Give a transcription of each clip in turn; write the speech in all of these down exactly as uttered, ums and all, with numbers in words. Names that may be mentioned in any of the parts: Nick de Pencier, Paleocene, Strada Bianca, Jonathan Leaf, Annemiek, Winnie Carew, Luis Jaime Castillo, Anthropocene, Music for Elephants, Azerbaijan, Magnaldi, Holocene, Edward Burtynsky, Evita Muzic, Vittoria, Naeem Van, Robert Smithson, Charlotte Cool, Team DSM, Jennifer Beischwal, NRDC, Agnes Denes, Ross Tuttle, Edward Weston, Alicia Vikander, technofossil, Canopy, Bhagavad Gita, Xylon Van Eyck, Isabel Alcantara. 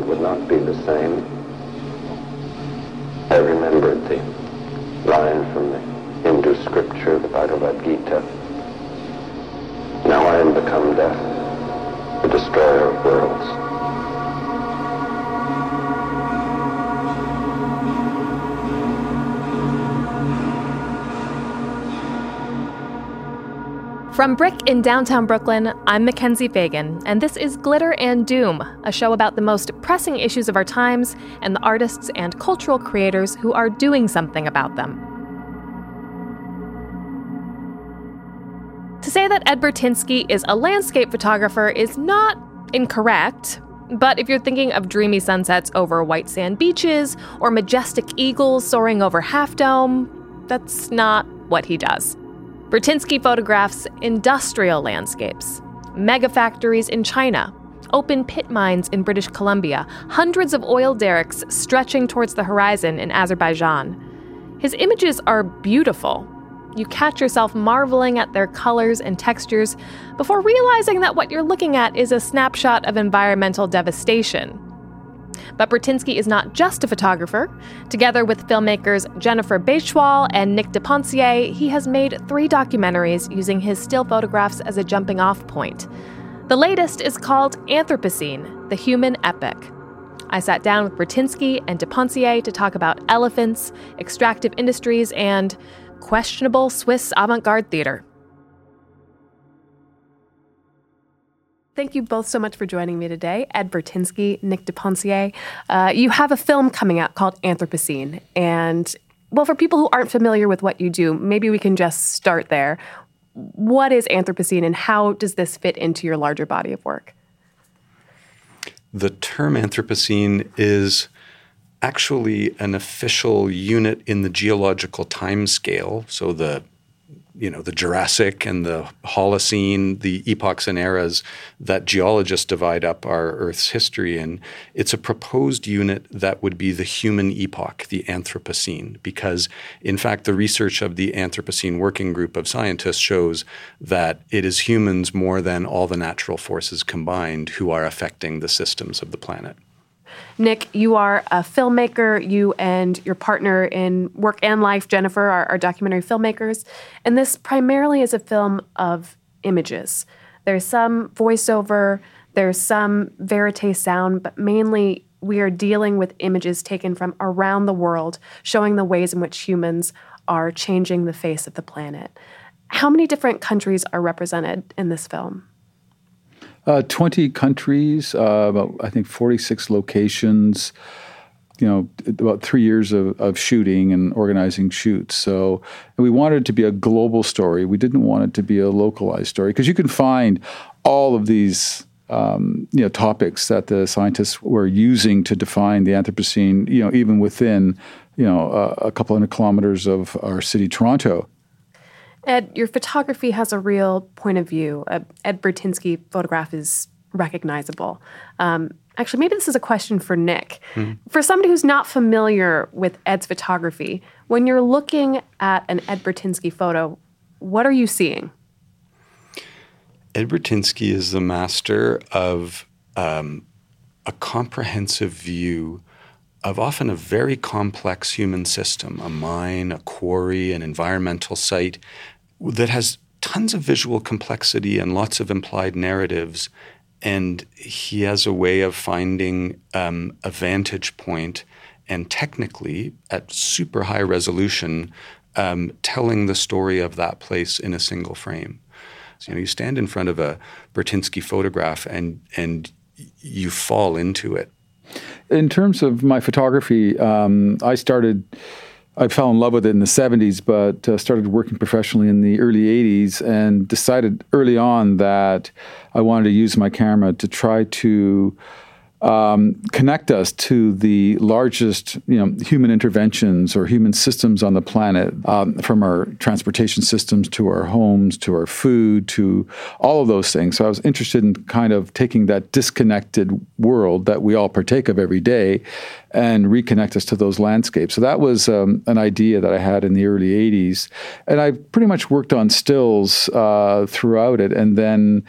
world would not be the same, I remembered the line from the Hindu scripture, the Bhagavad Gita. Now I am become death, the destroyer of worlds. From Brick in downtown Brooklyn, I'm Mackenzie Fagan, and this is Glitter and Doom, a show about the most pressing issues of our times and the artists and cultural creators who are doing something about them. To say that Ed Burtynsky is a landscape photographer is not incorrect, but if you're thinking of dreamy sunsets over white sand beaches or majestic eagles soaring over Half Dome, that's not what he does. Burtynsky photographs industrial landscapes, mega factories in China, open pit mines in British Columbia, hundreds of oil derricks stretching towards the horizon in Azerbaijan. His images are beautiful. You catch yourself marveling at their colors and textures before realizing that what you're looking at is a snapshot of environmental devastation. But Burtynsky is not just a photographer. Together with filmmakers Jennifer Beischwal and Nick de Pencier, he has made three documentaries using his still photographs as a jumping-off point. The latest is called Anthropocene, the Human Epic. I sat down with Burtynsky and de Pencier to talk about elephants, extractive industries, and questionable Swiss avant-garde theater. Thank you both so much for joining me today, Ed Burtynsky, Nick de Pencier. Uh, you have a film coming out called Anthropocene. And, well, for people who aren't familiar with what you do, maybe we can just start there. What is Anthropocene, and how does this fit into your larger body of work? The term Anthropocene is actually an official unit in the geological time scale, so the you know, the Jurassic and the Holocene, the epochs and eras that geologists divide up our Earth's history in. It's a proposed unit that would be the human epoch, the Anthropocene, because in fact the research of the Anthropocene Working Group of scientists shows that it is humans more than all the natural forces combined who are affecting the systems of the planet. Nick, you are a filmmaker. You and your partner in work and life, Jennifer, are, are documentary filmmakers. And this primarily is a film of images. There's some voiceover, there's some verite sound, but mainly we are dealing with images taken from around the world, showing the ways in which humans are changing the face of the planet. How many different countries are represented in this film? Uh, twenty countries, uh, about, I think forty-six locations, you know, about three years of, of shooting and organizing shoots. So we wanted it to be a global story. We didn't want it to be a localized story, because you can find all of these um, you know, topics that the scientists were using to define the Anthropocene, you know, even within, you know, a, a couple hundred kilometers of our city, Toronto. Ed, your photography has a real point of view. Uh, Ed Burtynsky photograph is recognizable. Um, actually, maybe this is a question for Nick. Mm-hmm. For somebody who's not familiar with Ed's photography, when you're looking at an Ed Burtynsky photo, what are you seeing? Ed Burtynsky is the master of um, a comprehensive view of often a very complex human system, a mine, a quarry, an environmental site that has tons of visual complexity and lots of implied narratives. And he has a way of finding um, a vantage point and technically at super high resolution um, telling the story of that place in a single frame. So, you know, you stand in front of a Burtynsky photograph and and you fall into it. In terms of my photography, um, I started, I fell in love with it in the seventies, but uh, started working professionally in the early eighties and decided early on that I wanted to use my camera to try to um, connect us to the largest, you know, human interventions or human systems on the planet, um, from our transportation systems to our homes, to our food, to all of those things. So I was interested in kind of taking that disconnected world that we all partake of every day and reconnect us to those landscapes. So that was um, an idea that I had in the early eighties. And I pretty much worked on stills uh, throughout it. And then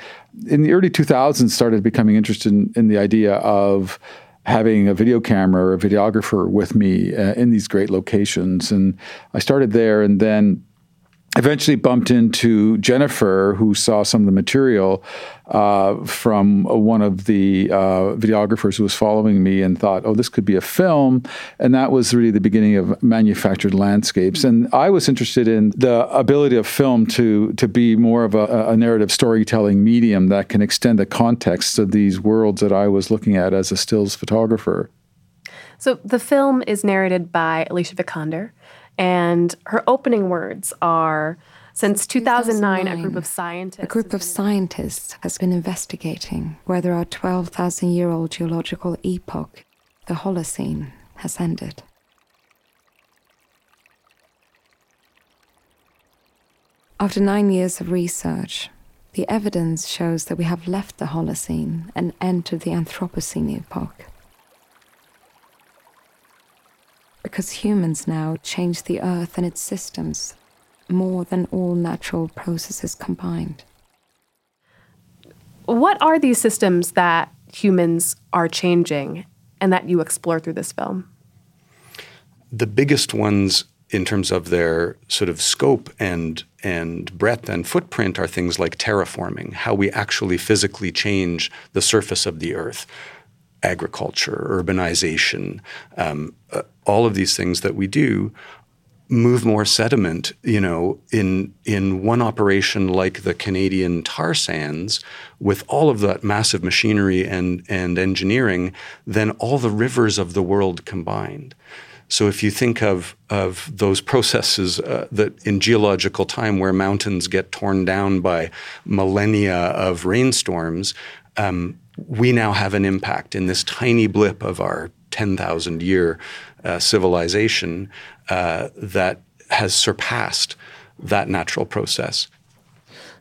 in the early two thousands, started becoming interested in, in the idea of having a video camera or a videographer with me uh, in these great locations. And I started there and then eventually bumped into Jennifer, who saw some of the material uh, from one of the uh, videographers who was following me and thought, oh, this could be a film. And that was really the beginning of manufactured landscapes. And I was interested in the ability of film to to be more of a, a narrative storytelling medium that can extend the context of these worlds that I was looking at as a stills photographer. So the film is narrated by Alicia Vikander. And her opening words are, since two thousand nine, a group of scientists... A group of scientists has been investigating whether our twelve thousand year old geological epoch, the Holocene, has ended. After nine years of research, the evidence shows that we have left the Holocene and entered the Anthropocene epoch. Because humans now change the Earth and its systems more than all natural processes combined. What are these systems that humans are changing and that you explore through this film? The biggest ones in terms of their sort of scope and and breadth and footprint are things like terraforming, how we actually physically change the surface of the Earth. Agriculture, urbanization, um, uh, all of these things that we do move more sediment, you know, in in one operation like the Canadian tar sands, with all of that massive machinery and, and engineering, than all the rivers of the world combined. So if you think of, of those processes uh, that in geological time where mountains get torn down by millennia of rainstorms, um, we now have an impact in this tiny blip of our ten thousand year uh, civilization uh, that has surpassed that natural process.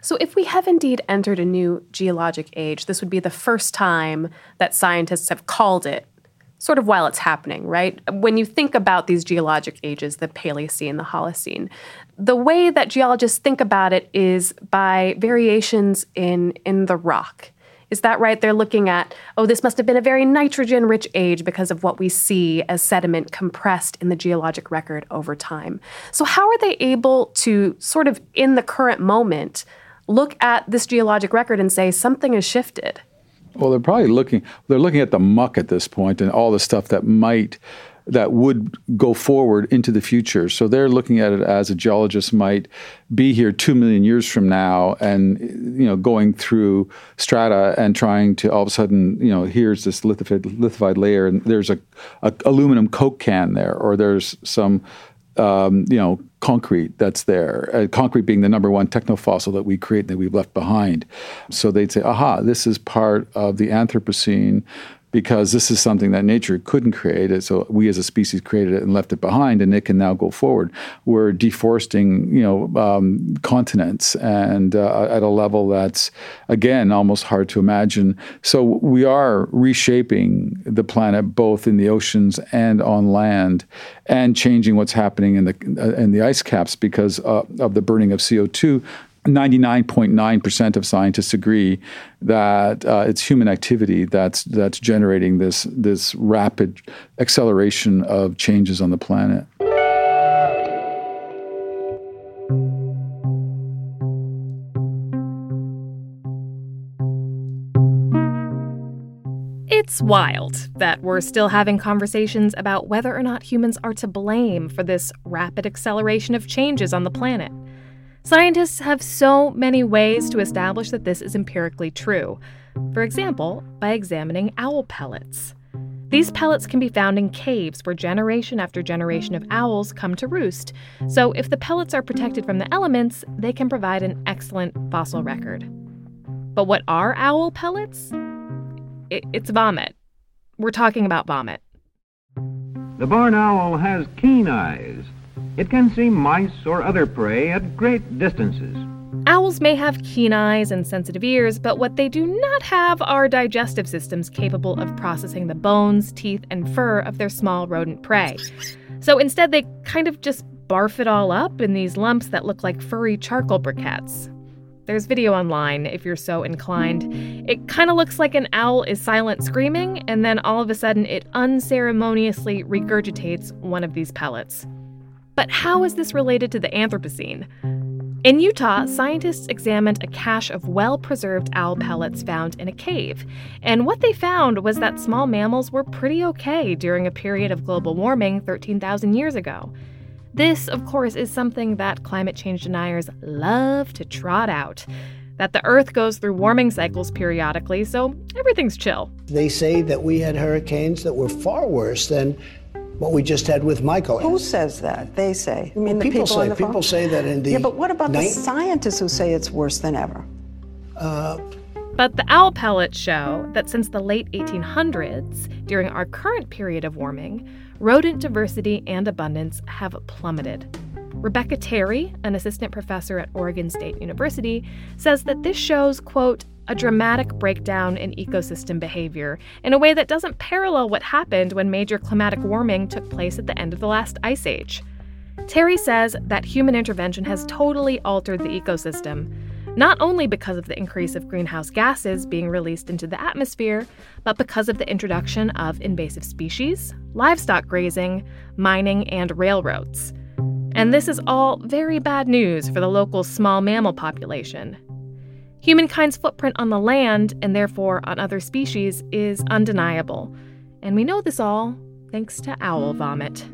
So if we have indeed entered a new geologic age, this would be the first time that scientists have called it, sort of while it's happening, right? When you think about these geologic ages, the Paleocene, the Holocene, the way that geologists think about it is by variations in, in the rock. Is that right? They're looking at, oh, this must have been a very nitrogen-rich age because of what we see as sediment compressed in the geologic record over time. So how are they able to sort of, in the current moment, look at this geologic record and say something has shifted? Well, they're probably looking, they're looking at the muck at this point and all the stuff that might, that would go forward into the future. So they're looking at it as a geologist might be here two million years from now and, you know, going through strata and trying to all of a sudden, you know, here's this lithified, lithified layer and there's a, a aluminum Coke can there, or there's some, um, you know, concrete that's there, uh, concrete being the number one technofossil that we create and that we've left behind. So they'd say, aha, this is part of the Anthropocene, because this is something that nature couldn't create. It, so we as a species created it and left it behind, and it can now go forward. We're deforesting, you know, um, continents and uh, at a level that's, again, almost hard to imagine. So we are reshaping the planet both in the oceans and on land, and changing what's happening in the, in the ice caps because uh, of the burning of C O two. ninety-nine point nine percent of scientists agree that uh, it's human activity that's that's generating this this rapid acceleration of changes on the planet. It's wild that we're still having conversations about whether or not humans are to blame for this rapid acceleration of changes on the planet. Scientists have so many ways to establish that this is empirically true. For example, by examining owl pellets. These pellets can be found in caves where generation after generation of owls come to roost. So if the pellets are protected from the elements, they can provide an excellent fossil record. But what are owl pellets? It, it's vomit. We're talking about vomit. The barn owl has keen eyes. It can see mice or other prey at great distances. Owls may have keen eyes and sensitive ears, but what they do not have are digestive systems capable of processing the bones, teeth, and fur of their small rodent prey. So instead, they kind of just barf it all up in these lumps that look like furry charcoal briquettes. There's video online if you're so inclined. It kind of looks like an owl is silent screaming, and then all of a sudden it unceremoniously regurgitates one of these pellets. But how is this related to the Anthropocene? In Utah, scientists examined a cache of well-preserved owl pellets found in a cave, and what they found was that small mammals were pretty okay during a period of global warming thirteen thousand years ago. This, of course, is something that climate change deniers love to trot out, that the Earth goes through warming cycles periodically, so everything's chill. They say that we had hurricanes that were far worse than what we just had with Michael. Who says that? They say. You mean well, people, the people say on the phone? People say that in the... Yeah, but what about night? The scientists who say it's worse than ever? Uh... But the owl pellets show that since the late eighteen hundreds, during our current period of warming, rodent diversity and abundance have plummeted. Rebecca Terry, an assistant professor at Oregon State University, says that this shows, quote, a dramatic breakdown in ecosystem behavior in a way that doesn't parallel what happened when major climatic warming took place at the end of the last ice age. Terry says that human intervention has totally altered the ecosystem, not only because of the increase of greenhouse gases being released into the atmosphere, but because of the introduction of invasive species, livestock grazing, mining, and railroads. And this is all very bad news for the local small mammal population. Humankind's footprint on the land, and therefore on other species, is undeniable. And we know this all thanks to owl vomit.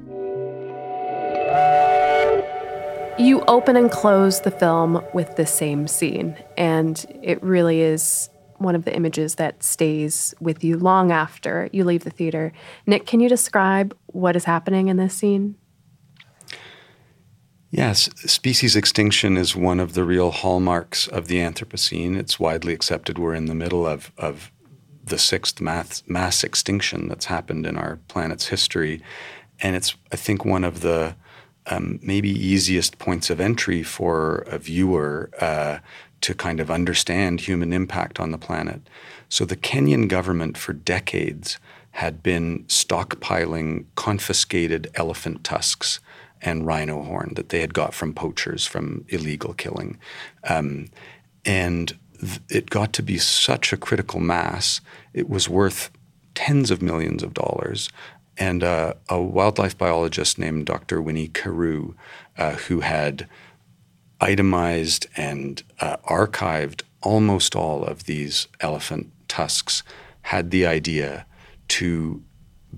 You open and close the film with the same scene, and it really is one of the images that stays with you long after you leave the theater. Nick, can you describe what is happening in this scene? Yes, species extinction is one of the real hallmarks of the Anthropocene. It's widely accepted we're in the middle of, of the sixth mass, mass extinction that's happened in our planet's history. And it's, I think, one of the um, maybe easiest points of entry for a viewer uh, to kind of understand human impact on the planet. So the Kenyan government for decades had been stockpiling confiscated elephant tusks and rhino horn that they had got from poachers, from illegal killing. Um, and th- it got to be such a critical mass. It was worth tens of millions of dollars. And uh, a wildlife biologist named Doctor Winnie Carew, uh, who had itemized and uh, archived almost all of these elephant tusks, had the idea to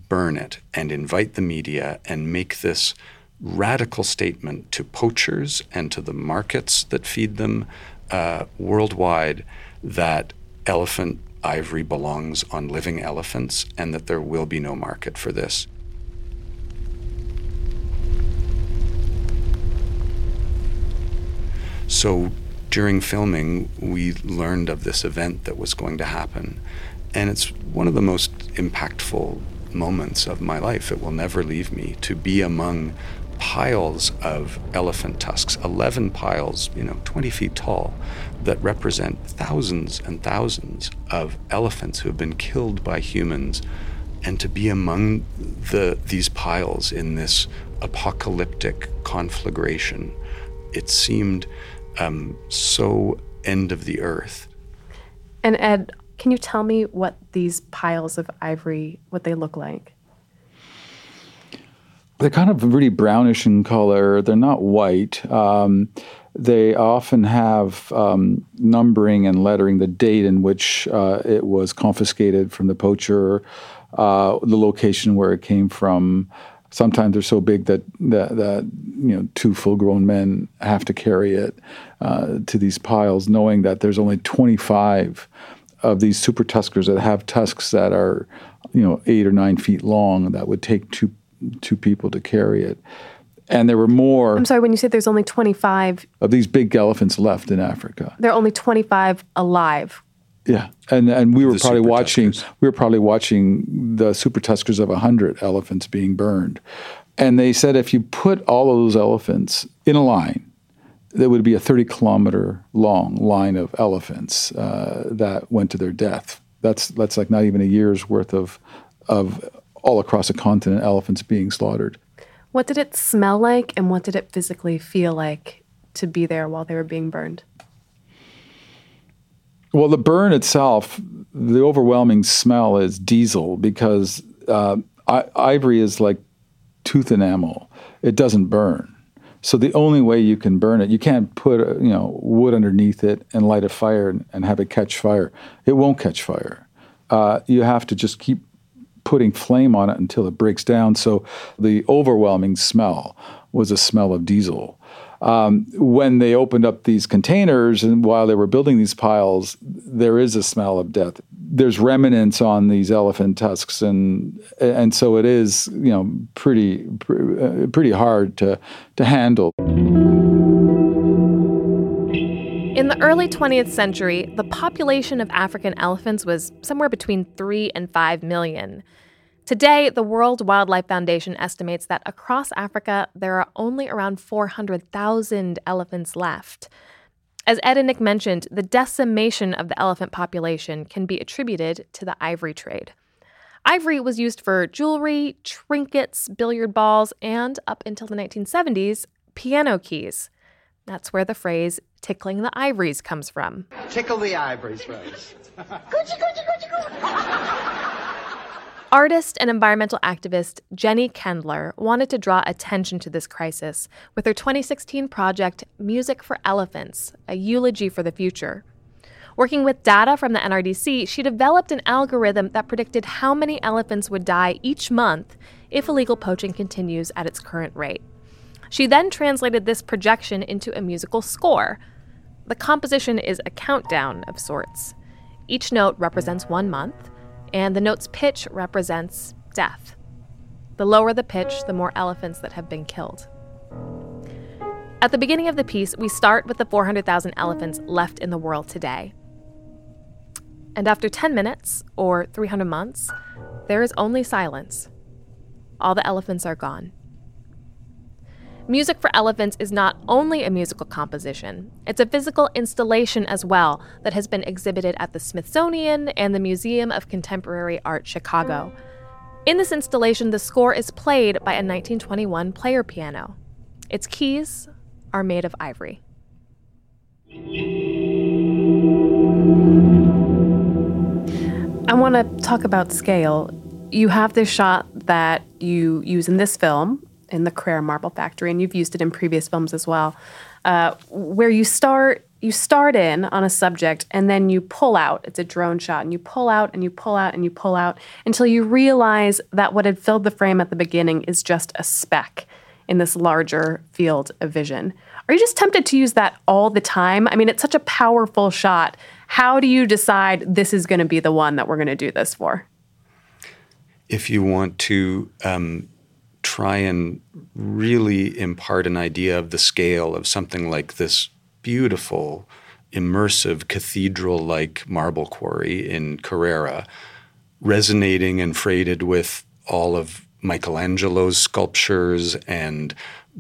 burn it and invite the media and make this radical statement to poachers and to the markets that feed them uh, worldwide that elephant ivory belongs on living elephants and that there will be no market for this. So during filming, we learned of this event that was going to happen, and it's one of the most impactful moments of my life. It will never leave me to be among piles of elephant tusks, eleven piles, you know, twenty feet tall, that represent thousands and thousands of elephants who have been killed by humans, and to be among the these piles in this apocalyptic conflagration. It seemed um, so end of the earth. And Ed, can you tell me what these piles of ivory, what they look like? They're kind of really brownish in color. They're not white. Um, they often have um, numbering and lettering, the date in which uh, it was confiscated from the poacher, uh, the location where it came from. Sometimes they're so big that, that, that you know, two full-grown men have to carry it uh, to these piles, knowing that there's only twenty-five of these super tuskers that have tusks that are, you know, eight or nine feet long that would take two two people to carry it. And there were more... I'm sorry, when you said there's only twenty-five... Of these big elephants left in Africa. There are only twenty-five alive. Yeah, and and we were the probably watching tuskers. We were probably watching the super tuskers of one hundred elephants being burned. And they said if you put all of those elephants in a line, there would be a thirty-kilometer long line of elephants uh, that went to their death. That's that's like not even a year's worth of of... all across a continent, elephants being slaughtered. What did it smell like, and what did it physically feel like to be there while they were being burned? Well, the burn itself, the overwhelming smell is diesel, because uh, I- ivory is like tooth enamel. It doesn't burn. So the only way you can burn it, you can't put you know wood underneath it and light a fire and, and have it catch fire. It won't catch fire. Uh, you have to just keep putting flame on it until it breaks down. So the overwhelming smell was a smell of diesel. Um, when they opened up these containers and while they were building these piles, there is a smell of death. There's remnants on these elephant tusks, and and so it is, you know, pretty pretty hard to to handle. In the early twentieth century, the population of African elephants was somewhere between three and five million. Today, the World Wildlife Foundation estimates that across Africa, there are only around four hundred thousand elephants left. As Ed and Nick mentioned, the decimation of the elephant population can be attributed to the ivory trade. Ivory was used for jewelry, trinkets, billiard balls, and, up until the nineteen seventies, piano keys. That's where the phrase, tickling the ivories, comes from. Tickle the ivories, Rose. Coochie, coochie, coochie, coochie. Artist and environmental activist Jenny Kendler wanted to draw attention to this crisis with her twenty sixteen project, Music for Elephants, a eulogy for the future. Working with data from the N R D C, she developed an algorithm that predicted how many elephants would die each month if illegal poaching continues at its current rate. She then translated this projection into a musical score. The composition is a countdown of sorts. Each note represents one month, and the note's pitch represents death. The lower the pitch, the more elephants that have been killed. At the beginning of the piece, we start with the four hundred thousand elephants left in the world today. And after ten minutes, or three hundred months, there is only silence. All the elephants are gone. Music for Elephants is not only a musical composition, it's a physical installation as well that has been exhibited at the Smithsonian and the Museum of Contemporary Art, Chicago. In this installation, the score is played by a nineteen twenty-one player piano. Its keys are made of ivory. I want to talk about scale. You have this shot that you use in this film, in the Carrara Marble Factory, and you've used it in previous films as well, uh, where you start you start in on a subject and then you pull out. It's a drone shot, and you pull out and you pull out and you pull out until you realize that what had filled the frame at the beginning is just a speck in this larger field of vision. Are you just tempted to use that all the time? I mean, it's such a powerful shot. How do you decide this is going to be the one that we're going to do this for? If you want to... Um try and really impart an idea of the scale of something like this beautiful, immersive, cathedral-like marble quarry in Carrara, resonating and freighted with all of Michelangelo's sculptures and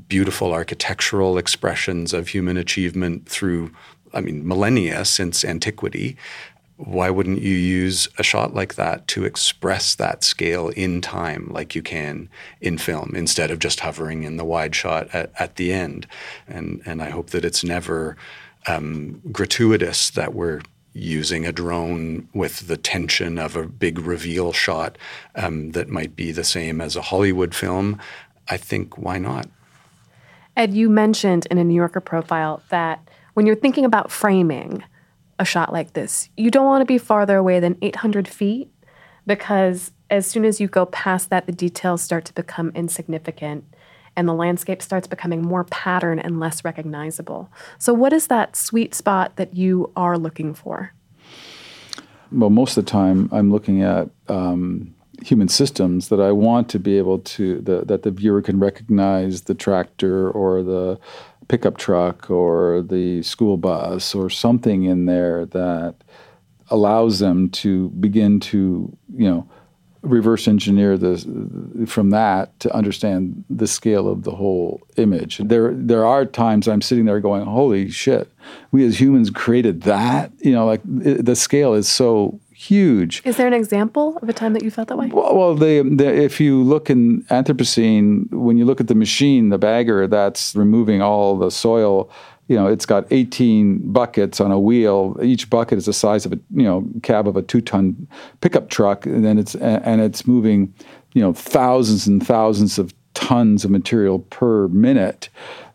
beautiful architectural expressions of human achievement through, I mean, millennia since antiquity. Why wouldn't you use a shot like that to express that scale in time like you can in film, instead of just hovering in the wide shot at, at the end? And and I hope that it's never um, gratuitous that we're using a drone with the tension of a big reveal shot um, that might be the same as a Hollywood film. I think, why not? Ed, you mentioned in a New Yorker profile that when you're thinking about framing a shot like this, you don't want to be farther away than eight hundred feet, because as soon as you go past that, the details start to become insignificant and the landscape starts becoming more patterned and less recognizable. So what is that sweet spot that you are looking for? Well, most of the time I'm looking at um, human systems that I want to be able to, the, that the viewer can recognize the tractor or the pickup truck or the school bus or something in there that allows them to begin to, you know, reverse engineer this from that to understand the scale of the whole image. There there are times I'm sitting there going, holy shit, we as humans created that? You know, like it, the scale is so huge. Is there an example of a time that you felt that way? Well, well they, they, if you look in Anthropocene, when you look at the machine, the bagger that's removing all the soil you know, it's got eighteen buckets on a wheel. Each bucket is the size of a, you know, cab of a two-ton pickup truck, and then it's and it's moving, you know, thousands and thousands of tons of material per minute,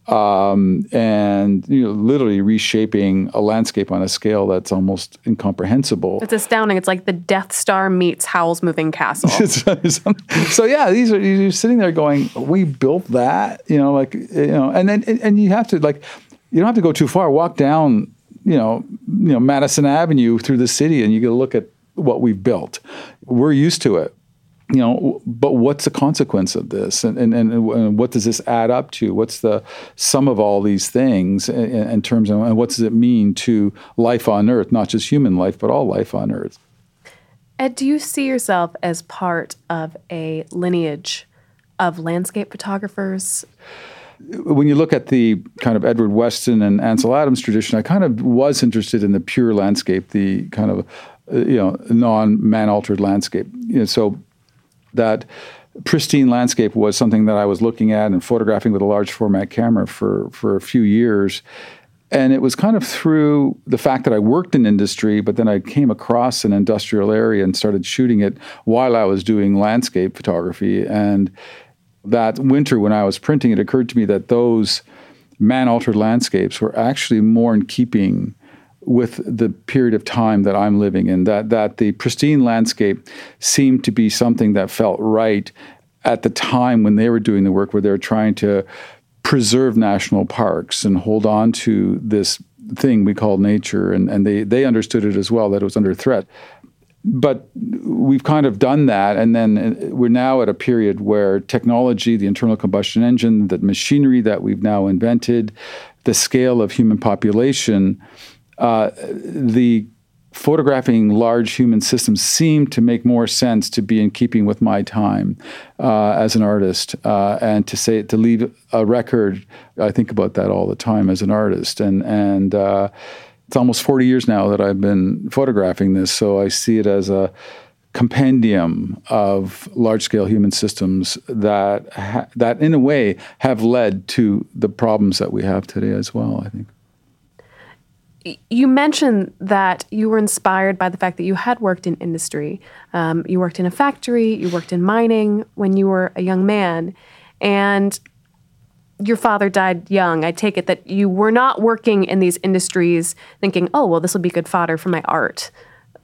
um, and you know, literally reshaping a landscape on a scale that's almost incomprehensible. It's astounding. It's like the Death Star meets Howl's Moving Castle. So yeah, these are you're sitting there going, we built that, you know, like you know, and then and, and you have to like. You don't have to go too far. Walk down, you know, you know Madison Avenue through the city, and you get a look at what we've built. We're used to it, you know. But what's the consequence of this, and and and what does this add up to? What's the sum of all these things in, in terms of, and what does it mean to life on Earth, not just human life, but all life on Earth? Ed, do you see yourself as part of a lineage of landscape photographers? When you look at the kind of Edward Weston and Ansel Adams tradition, I kind of was interested in the pure landscape, the kind of, you know, non-man-altered landscape. You know, so that pristine landscape was something that I was looking at and photographing with a large format camera for, for a few years. And it was kind of through the fact that I worked in industry, but then I came across an industrial area and started shooting it while I was doing landscape photography. And that winter when I was printing, it occurred to me that those man-altered landscapes were actually more in keeping with the period of time that I'm living in, that that the pristine landscape seemed to be something that felt right at the time when they were doing the work, where they were trying to preserve national parks and hold on to this thing we call nature, and, and they, they understood it as well, that it was under threat. But we've kind of done that, and then we're now at a period where technology, the internal combustion engine, the machinery that we've now invented, the scale of human population, uh, the photographing large human systems seemed to make more sense to be in keeping with my time uh, as an artist, uh, and to say to leave a record. I think about that all the time as an artist, and and. Uh, It's almost forty years now that I've been photographing this, so I see it as a compendium of large-scale human systems that, ha- that in a way, have led to the problems that we have today as well, I think. You mentioned that you were inspired by the fact that you had worked in industry. Um, you worked in a factory, you worked in mining when you were a young man, and your father died young. I take it that you were not working in these industries thinking, oh, well, this will be good fodder for my art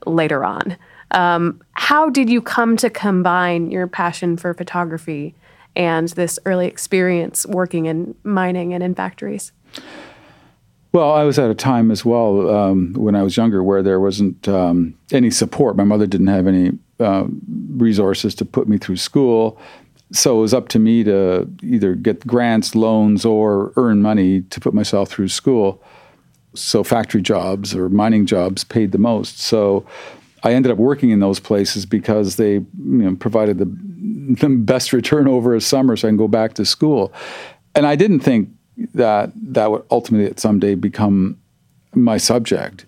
later on. Um, how did you come to combine your passion for photography and this early experience working in mining and in factories? Well, I was at a time as well um, when I was younger where there wasn't um, any support. My mother didn't have any uh, resources to put me through school. So it was up to me to either get grants, loans, or earn money to put myself through school. So factory jobs or mining jobs paid the most. So I ended up working in those places because they, you know, provided the, the best return over a summer so I can go back to school. And I didn't think that that would ultimately someday become my subject.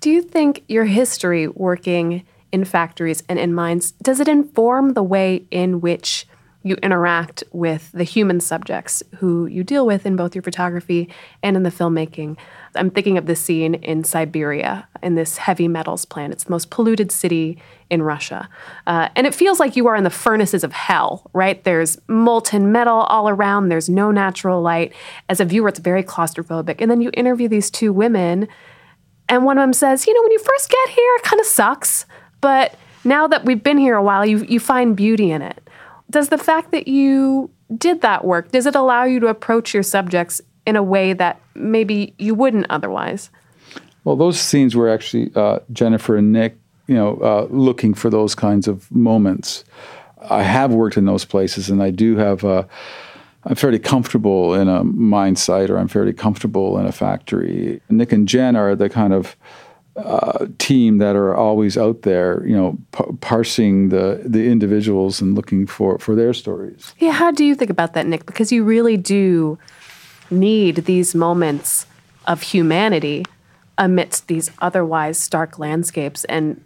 Do you think your history working in factories and in mines, does it inform the way in which you interact with the human subjects who you deal with in both your photography and in the filmmaking? I'm thinking of the scene in Siberia, in this heavy metals plant. It's the most polluted city in Russia. Uh, and it feels like you are in the furnaces of hell, right? There's molten metal all around. There's no natural light. As a viewer, it's very claustrophobic. And then you interview these two women, and one of them says, you know, when you first get here, it kind of sucks. But now that we've been here a while, you you find beauty in it. Does the fact that you did that work, does it allow you to approach your subjects in a way that maybe you wouldn't otherwise? Well, those scenes were actually uh, Jennifer and Nick, you know, uh, looking for those kinds of moments. I have worked in those places, and I do have, uh, I'm fairly comfortable in a mine site, or I'm fairly comfortable in a factory. Nick and Jen are the kind of Uh, team that are always out there, you know, p- parsing the the individuals and looking for, for their stories. Yeah, how do you think about that, Nick? Because you really do need these moments of humanity amidst these otherwise stark landscapes, and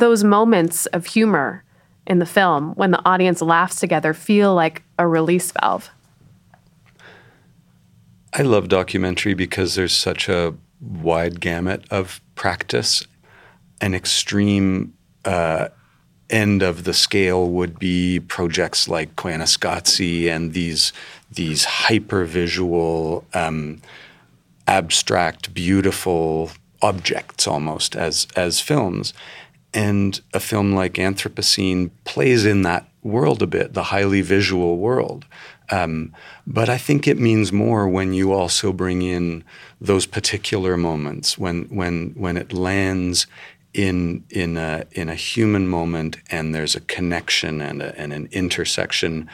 those moments of humor in the film when the audience laughs together feel like a release valve. I love documentary because there's such a wide gamut of practice. An extreme uh, end of the scale would be projects like Koyaanisqatsi and these these hyper-visual, um, abstract, beautiful objects almost as as films. And a film like Anthropocene plays in that world a bit, the highly visual world. Um, but I think it means more when you also bring in those particular moments, when when when it lands in in a in a human moment, and there's a connection and a, and an intersection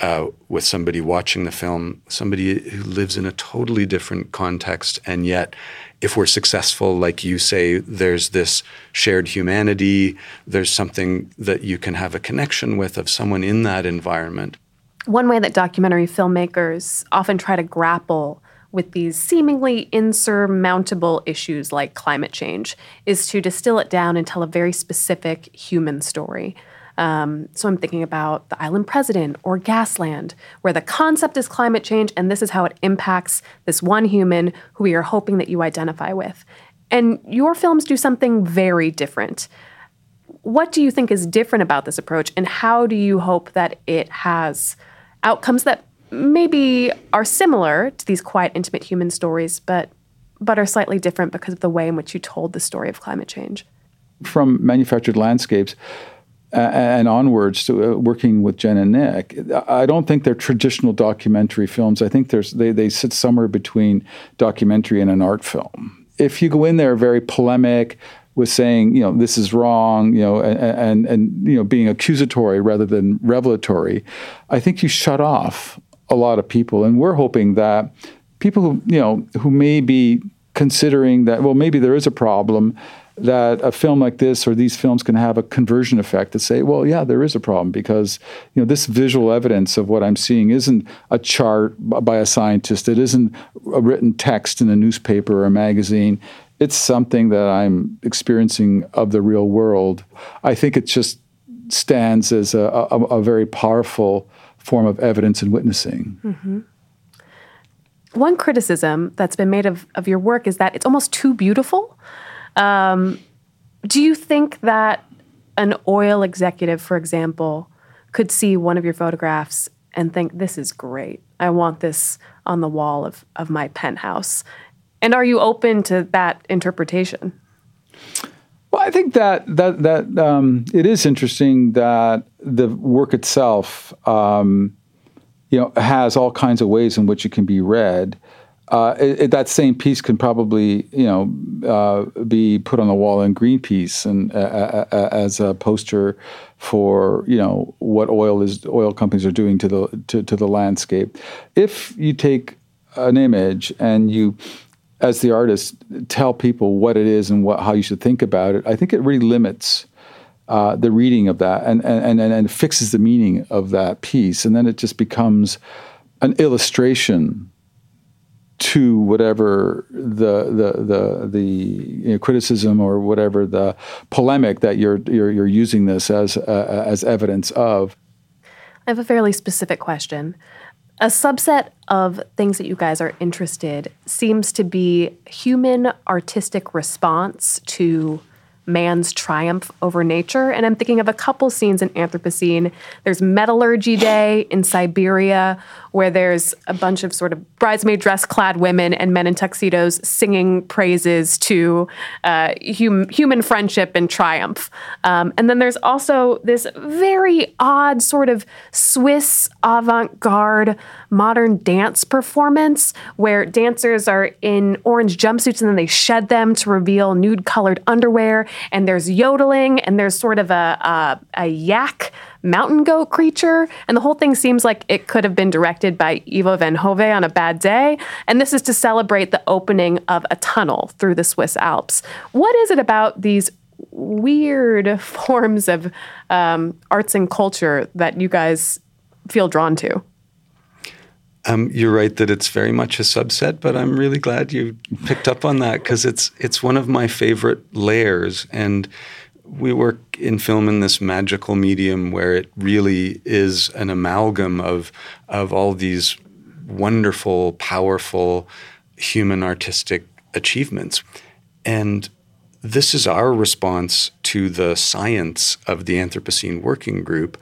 uh, with somebody watching the film, somebody who lives in a totally different context, and yet, if we're successful, like you say, there's this shared humanity. There's something that you can have a connection with of someone in that environment. One way that documentary filmmakers often try to grapple with these seemingly insurmountable issues like climate change is to distill it down and tell a very specific human story. Um, so I'm thinking about The Island President or Gasland, where the concept is climate change and this is how it impacts this one human who we are hoping that you identify with. And your films do something very different. What do you think is different about this approach, and how do you hope that it has outcomes that maybe are similar to these quiet, intimate human stories, but but are slightly different because of the way in which you told the story of climate change? From Manufactured Landscapes uh, and onwards to uh, working with Jen and Nick, I don't think they're traditional documentary films. I think there's they, they sit somewhere between documentary and an art film. If you go in there very polemic, was saying, you know, this is wrong, you know, and, and, and, you know, being accusatory rather than revelatory, I think you shut off a lot of people. And we're hoping that people who, you know, who may be considering that, well, maybe there is a problem, that a film like this or these films can have a conversion effect to say, well, yeah, there is a problem because, you know, this visual evidence of what I'm seeing isn't a chart by a scientist. It isn't a written text in a newspaper or a magazine. It's something that I'm experiencing of the real world. I think it just stands as a, a, a very powerful form of evidence and witnessing. Mm-hmm. One criticism that's been made of, of your work is that it's almost too beautiful. Um, do you think that an oil executive, for example, could see one of your photographs and think, this is great. I want this on the wall of, of my penthouse? And are you open to that interpretation? Well, I think that that that um, it is interesting that the work itself, um, you know, has all kinds of ways in which it can be read. Uh, it, it, that same piece can probably, you know, uh, be put on the wall in Greenpeace and uh, uh, as a poster for, you know, what oil is oil companies are doing to the to, to the landscape. If you take an image and you, as the artist, tell people what it is and what how you should think about it, I think it really limits uh, the reading of that and, and, and, and fixes the meaning of that piece. And then it just becomes an illustration to whatever the the the, the you know, criticism or whatever the polemic that you're you're, you're using this as uh, as evidence of. I have a fairly specific question. A subset of things that you guys are interested seems to be human artistic response to man's triumph over nature. And I'm thinking of a couple scenes in Anthropocene. There's Metallurgy Day in Siberia, where there's a bunch of sort of bridesmaid dress-clad women and men in tuxedos singing praises to uh, hum- human friendship and triumph. Um, and then there's also this very odd sort of Swiss avant-garde modern dance performance where dancers are in orange jumpsuits and then they shed them to reveal nude-colored underwear. And there's yodeling, and there's sort of a, a, a yak mountain goat creature. And the whole thing seems like it could have been directed by Ivo van Hove on a bad day. And this is to celebrate the opening of a tunnel through the Swiss Alps. What is it about these weird forms of um, arts and culture that you guys feel drawn to? Um, you're right that it's very much a subset, but I'm really glad you picked up on that because it's it's one of my favorite layers. And we work in film in this magical medium where it really is an amalgam of of all these wonderful, powerful human artistic achievements. And this is our response to the science of the Anthropocene Working Group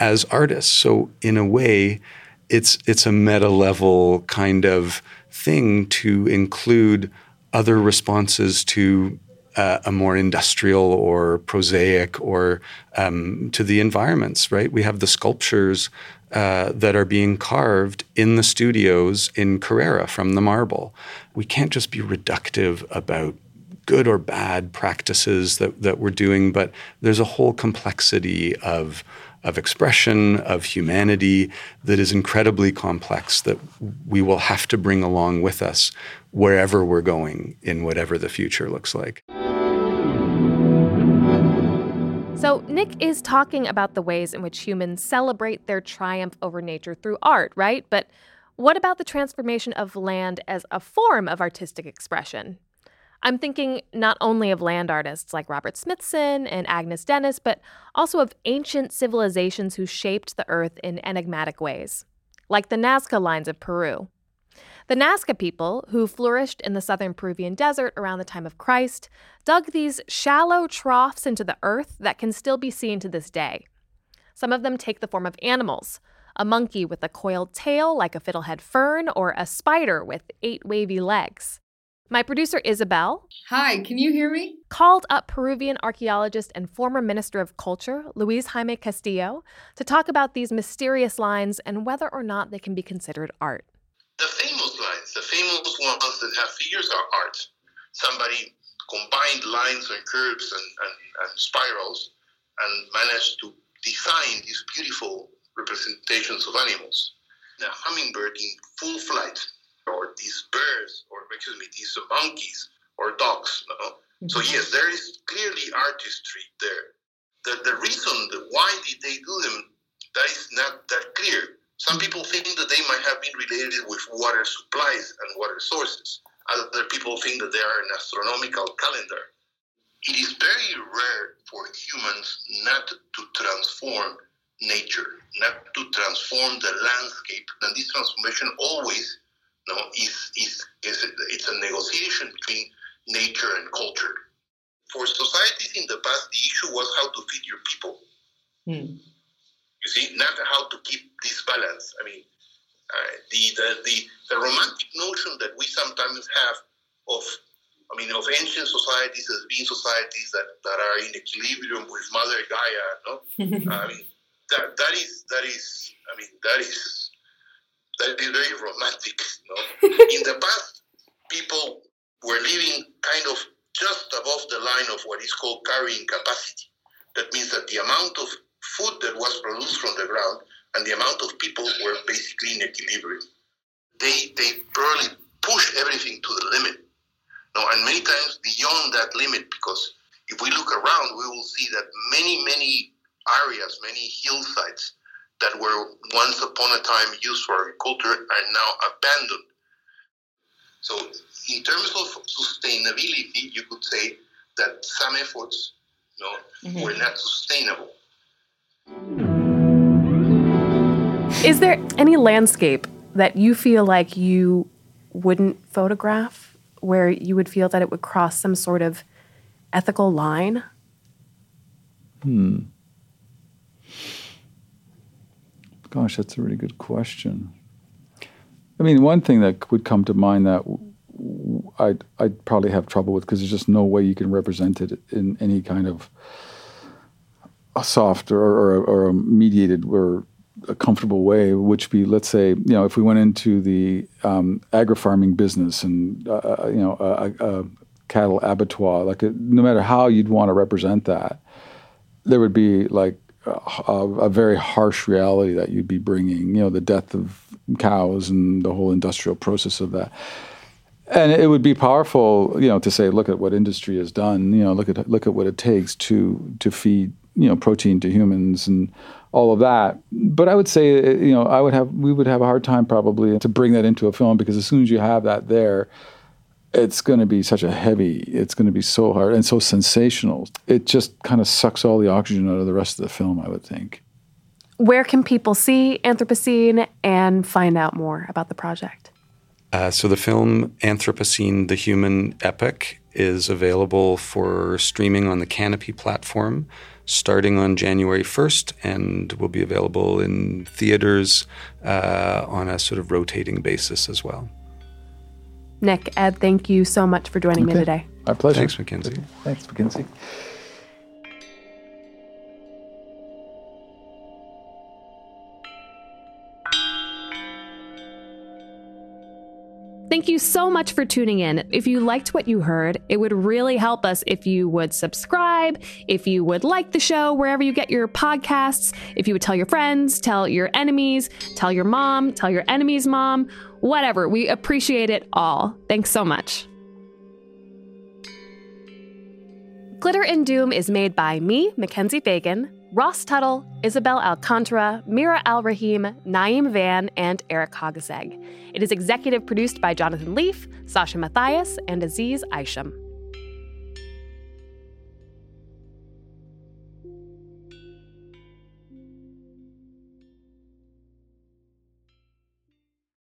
as artists. So in a way, it's it's a meta-level kind of thing to include other responses to uh, a more industrial or prosaic or um, to the environments, right? We have the sculptures uh, that are being carved in the studios in Carrara from the marble. We can't just be reductive about good or bad practices that, that we're doing, but there's a whole complexity of of expression, of humanity that is incredibly complex that we will have to bring along with us wherever we're going in whatever the future looks like. So Nick is talking about the ways in which humans celebrate their triumph over nature through art, right? But what about the transformation of land as a form of artistic expression? I'm thinking not only of land artists like Robert Smithson and Agnes Denes, but also of ancient civilizations who shaped the earth in enigmatic ways, like the Nazca lines of Peru. The Nazca people, who flourished in the southern Peruvian desert around the time of Christ, dug these shallow troughs into the earth that can still be seen to this day. Some of them take the form of animals, a monkey with a coiled tail like a fiddlehead fern, or a spider with eight wavy legs. My producer, Isabel. Hi, can you hear me? Called up Peruvian archaeologist and former Minister of Culture, Luis Jaime Castillo, to talk about these mysterious lines and whether or not they can be considered art. The famous lines, the famous ones that have figures are art. Somebody combined lines and curves and, and, and spirals and managed to design these beautiful representations of animals. The hummingbird in full flight, or these birds, or excuse me, these monkeys or dogs. No? Mm-hmm. So yes, there is clearly artistry there. The, the reason the, why did they do them, that is not that clear. Some people think that they might have been related with water supplies and water sources. Other people think that they are an astronomical calendar. It is very rare for humans not to transform nature, not to transform the landscape. And this transformation always No, it's, it's, it's a negotiation between nature and culture. For societies in the past, the issue was how to feed your people. Mm. You see, not how to keep this balance. I mean, uh, the, the, the the romantic notion that we sometimes have of, I mean, of ancient societies as being societies that, that are in equilibrium with Mother Gaia, no? I mean, that that is, that is, I mean, that is, That is very romantic. No? In the past, people were living kind of just above the line of what is called carrying capacity. That means that the amount of food that was produced from the ground and the amount of people were basically in equilibrium. They they probably push everything to the limit. No, and many times beyond that limit, because if we look around, we will see that many, many areas, many hillsides that were once upon a time used for agriculture are now abandoned. So in terms of sustainability, you could say that some efforts you know, mm-hmm. were not sustainable. Is there any landscape that you feel like you wouldn't photograph, where you would feel that it would cross some sort of ethical line? Hmm. Gosh, that's a really good question. I mean, one thing that would come to mind that I'd, I'd probably have trouble with, because there's just no way you can represent it in any kind of a soft or, or, or a mediated or a comfortable way, which be, let's say, you know, if we went into the um, agri-farming business and, uh, you know, a, a cattle abattoir, like a, no matter how you'd want to represent that, there would be like, A, a very harsh reality that you'd be bringing, you know, the death of cows and the whole industrial process of that. And it would be powerful, you know, to say, look at what industry has done, you know, look at look at what it takes to to feed, you know, protein to humans and all of that. But I would say, you know, I would have we would have a hard time probably to bring that into a film, because as soon as you have that there, it's going to be such a heavy, it's going to be so hard and so sensational. It just kind of sucks all the oxygen out of the rest of the film, I would think. Where can people see Anthropocene and find out more about the project? Uh, so the film Anthropocene, The Human Epic, is available for streaming on the Canopy platform starting on January first and will be available in theaters uh, on a sort of rotating basis as well. Nick, Ed, thank you so much for joining okay. me today. Our pleasure. Thanks, Mackenzie. Thanks, Mackenzie. Thank you so much for tuning in. If you liked what you heard, it would really help us if you would subscribe, if you would like the show wherever you get your podcasts, if you would tell your friends, tell your enemies, tell your mom, tell your enemy's mom, whatever. We appreciate it all. Thanks so much. Glitter and Doom is made by me, Mackenzie Fagan, Ross Tuttle, Isabel Alcantara, Mira Al Rahim, Naeem Van, and Eric Hogaseg. It is executive produced by Jonathan Leaf, Sasha Mathias, and Aziz Aisham.